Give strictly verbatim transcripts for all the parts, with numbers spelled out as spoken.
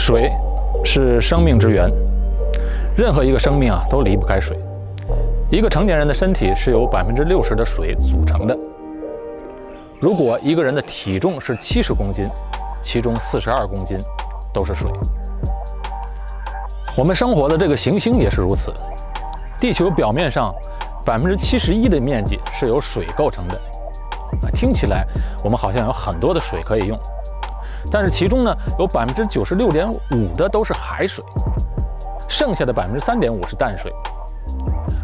水是生命之源，任何一个生命啊都离不开水。一个成年人的身体是由百分之六十的水组成的。如果一个人的体重是七十公斤，其中四十二公斤都是水。我们生活的这个行星也是如此，地球表面上百分之七十一的面积是由水构成的。听起来我们好像有很多的水可以用，但是其中呢有百分之九十六点五的都是海水，剩下的百分之三点五是淡水。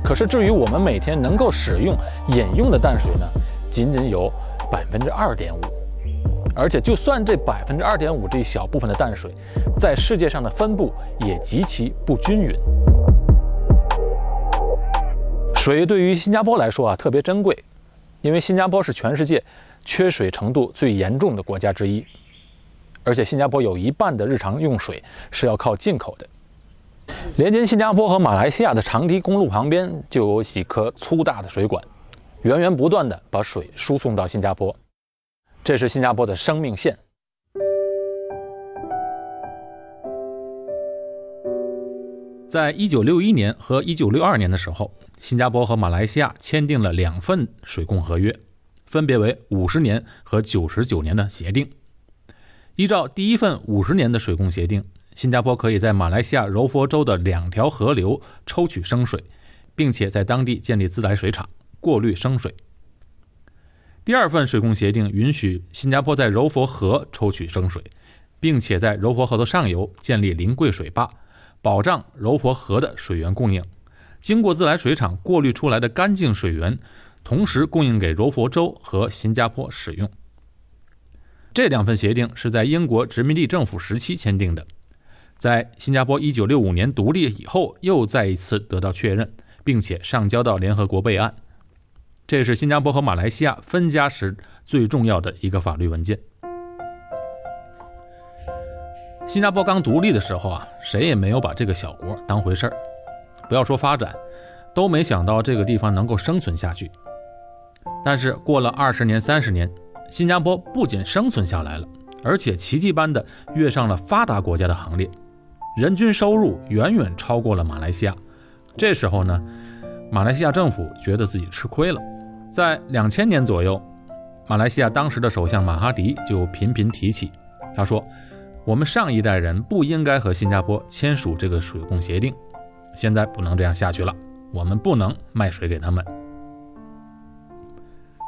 可是至于我们每天能够使用饮用的淡水呢，仅仅有百分之二点五。而且就算这百分之二点五这一小部分的淡水，在世界上的分布也极其不均匀。水对于新加坡来说啊特别珍贵，因为新加坡是全世界缺水程度最严重的国家之一，而且新加坡有一半的日常用水是要靠进口的。连接新加坡和马来西亚的长堤公路旁边就有几颗粗大的水管，源源不断地把水输送到新加坡，这是新加坡的生命线。在一九六一年和一九六二年的时候，新加坡和马来西亚签订了两份水供合约，分别为五十年和九十九年的协定。依照第一份五十年的水供协定，新加坡可以在马来西亚柔佛州的两条河流抽取生水，并且在当地建立自来水厂过滤生水。第二份水供协定允许新加坡在柔佛河抽取生水，并且在柔佛河的上游建立临柜水坝，保障柔佛河的水源供应。经过自来水厂过滤出来的干净水源，同时供应给柔佛州和新加坡使用。这两份协定是在英国殖民地政府时期签订的，在新加坡一九六五年独立以后又再一次得到确认，并且上交到联合国备案。这是新加坡和马来西亚分家时最重要的一个法律文件。新加坡刚独立的时候啊，谁也没有把这个小国当回事儿，不要说发展，都没想到这个地方能够生存下去。但是过了二十年三十年，新加坡不仅生存下来了，而且奇迹般的跃上了发达国家的行列，人均收入远远超过了马来西亚。这时候呢，马来西亚政府觉得自己吃亏了。在两千年左右，马来西亚当时的首相马哈迪就频频提起，他说我们上一代人不应该和新加坡签署这个水供协定，现在不能这样下去了，我们不能卖水给他们。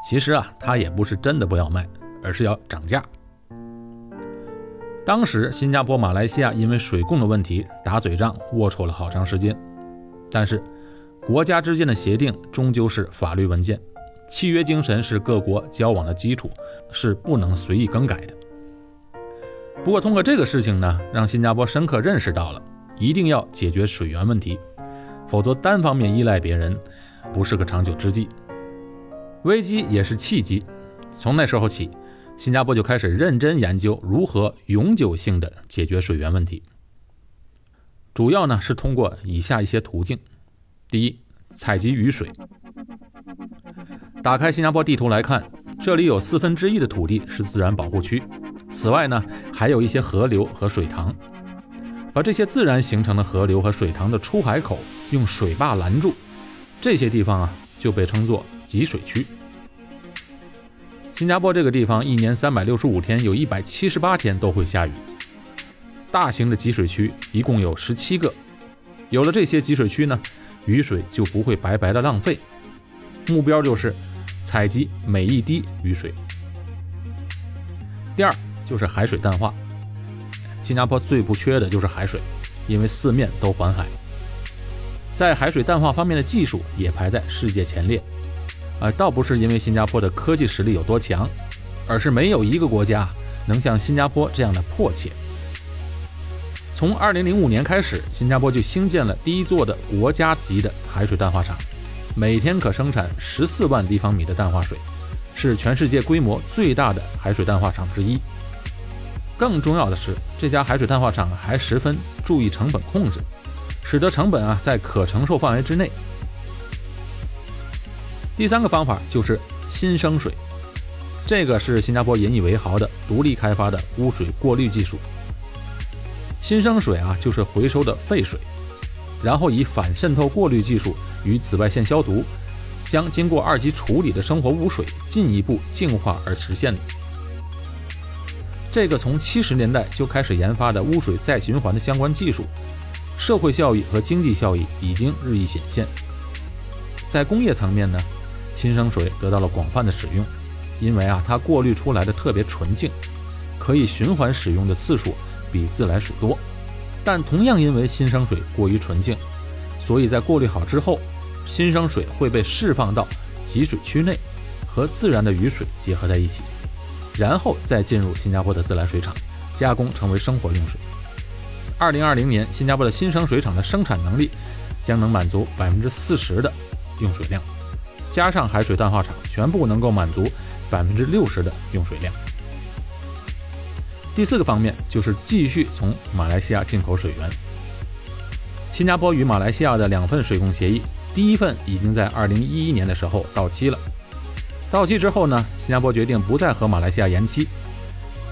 其实啊，他也不是真的不要卖，而是要涨价。当时新加坡马来西亚因为水供的问题打嘴仗龌龊了好长时间，但是国家之间的协定终究是法律文件，契约精神是各国交往的基础，是不能随意更改的。不过通过这个事情呢，让新加坡深刻认识到了一定要解决水源问题，否则单方面依赖别人不是个长久之计。危机也是契机，从那时候起，新加坡就开始认真研究如何永久性的解决水源问题。主要呢是通过以下一些途径：第一，采集雨水。打开新加坡地图来看，这里有四分之一的土地是自然保护区，此外呢还有一些河流和水塘，把这些自然形成的河流和水塘的出海口用水坝拦住，这些地方啊就被称作集水区。新加坡这个地方一年三百六十五天有一百七十八天都会下雨，大型的集水区一共有十七个，有了这些集水区呢，雨水就不会白白的浪费。目标就是采集每一滴雨水。第二就是海水淡化，新加坡最不缺的就是海水，因为四面都环海，在海水淡化方面的技术也排在世界前列。而倒不是因为新加坡的科技实力有多强，而是没有一个国家能像新加坡这样的迫切。从二零零五年开始，新加坡就兴建了第一座的国家级的海水淡化厂，每天可生产十四万立方米的淡化水，是全世界规模最大的海水淡化厂之一。更重要的是，这家海水淡化厂还十分注意成本控制，使得成本啊在可承受范围之内。第三个方法就是新生水，这个是新加坡引以为豪的独立开发的污水过滤技术。新生水啊就是回收的废水，然后以反渗透过滤技术与紫外线消毒，将经过二级处理的生活污水进一步净化而实现的。这个从七十年代就开始研发的污水再循环的相关技术，社会效益和经济效益已经日益显现。在工业层面呢，新生水得到了广泛的使用，因为啊它过滤出来的特别纯净，可以循环使用的次数比自来水多。但同样因为新生水过于纯净，所以在过滤好之后，新生水会被释放到集水区内，和自然的雨水结合在一起，然后再进入新加坡的自来水厂加工成为生活用水。二零二零年，新加坡的新生水厂的生产能力将能满足百分之四十的用水量，加上海水淡化厂，全部能够满足百分之六十的用水量。第四个方面就是继续从马来西亚进口水源。新加坡与马来西亚的两份水供协议，第一份已经在二零一一年的时候到期了。到期之后呢，新加坡决定不再和马来西亚延期，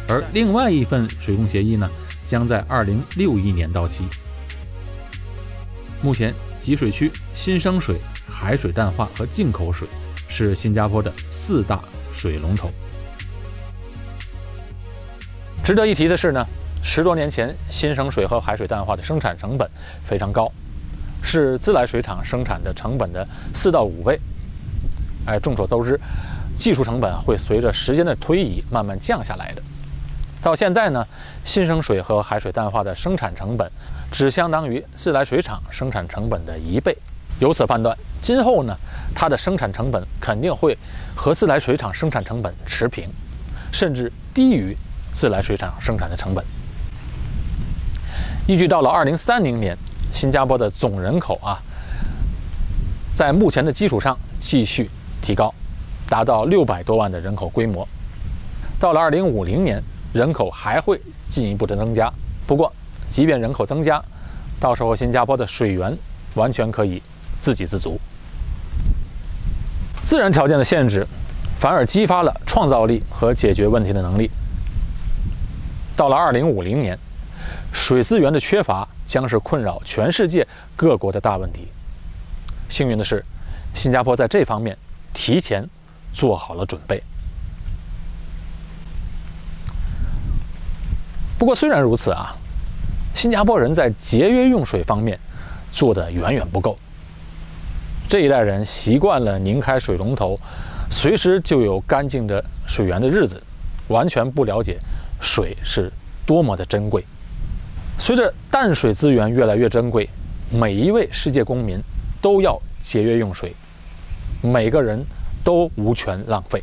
而另外一份水供协议呢，将在二零六一年到期。目前，集水区、新生水、海水淡化和进口水是新加坡的四大水龙头。值得一提的是呢，十多年前新生水和海水淡化的生产成本非常高，是自来水厂生产的成本的四到五倍。哎，众所周知，技术成本会随着时间的推移慢慢降下来的。到现在呢，新生水和海水淡化的生产成本只相当于自来水厂生产成本的一倍。由此判断，今后呢，它的生产成本肯定会和自来水厂生产成本持平，甚至低于自来水厂生产的成本。依据到了二零三零年，新加坡的总人口啊，在目前的基础上继续提高，达到六百多万的人口规模。到了二零五零年，人口还会进一步的增加。不过，即便人口增加，到时候新加坡的水源完全可以自给自足。自然条件的限制，反而激发了创造力和解决问题的能力。到了二零五零年，水资源的缺乏将是困扰全世界各国的大问题。幸运的是，新加坡在这方面提前做好了准备。不过，虽然如此啊，新加坡人在节约用水方面做得远远不够。这一代人习惯了拧开水龙头，随时就有干净的水源的日子，完全不了解水是多么的珍贵。随着淡水资源越来越珍贵，每一位世界公民都要节约用水，每个人都无权浪费。